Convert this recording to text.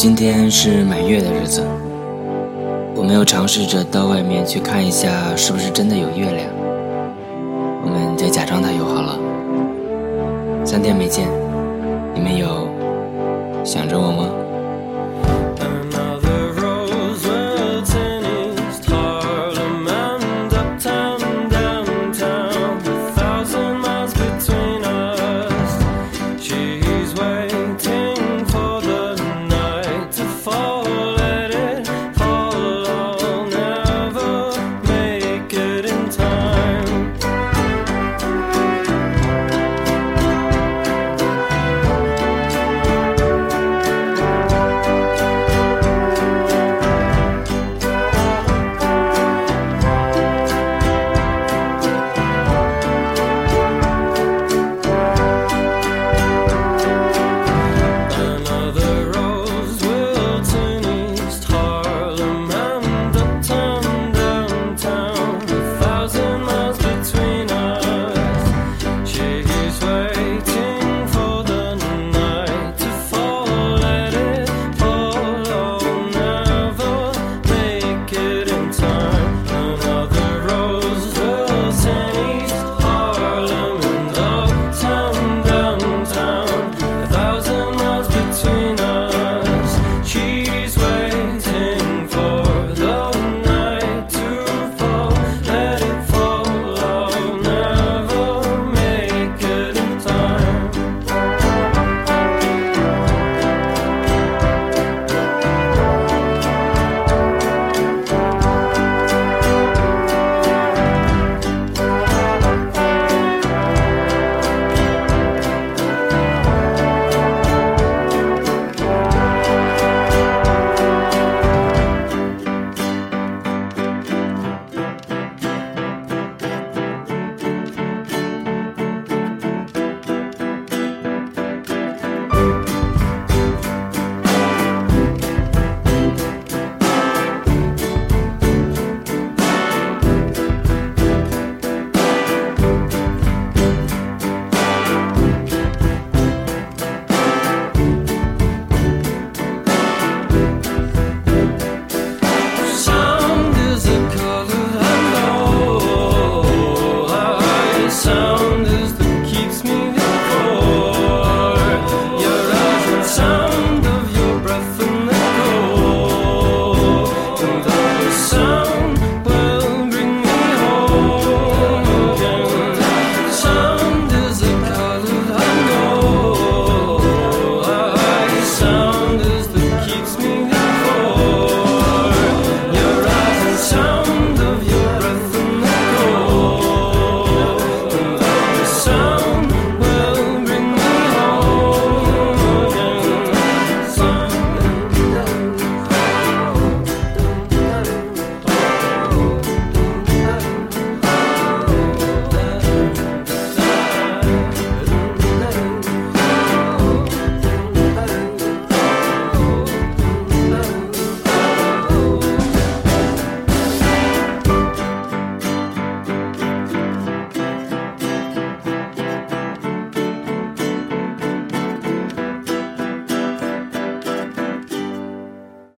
今天是满月的日子，我们又尝试着到外面去看一下是不是真的有月亮，我们就假装它有好了。3天没见，你们有想着我吗？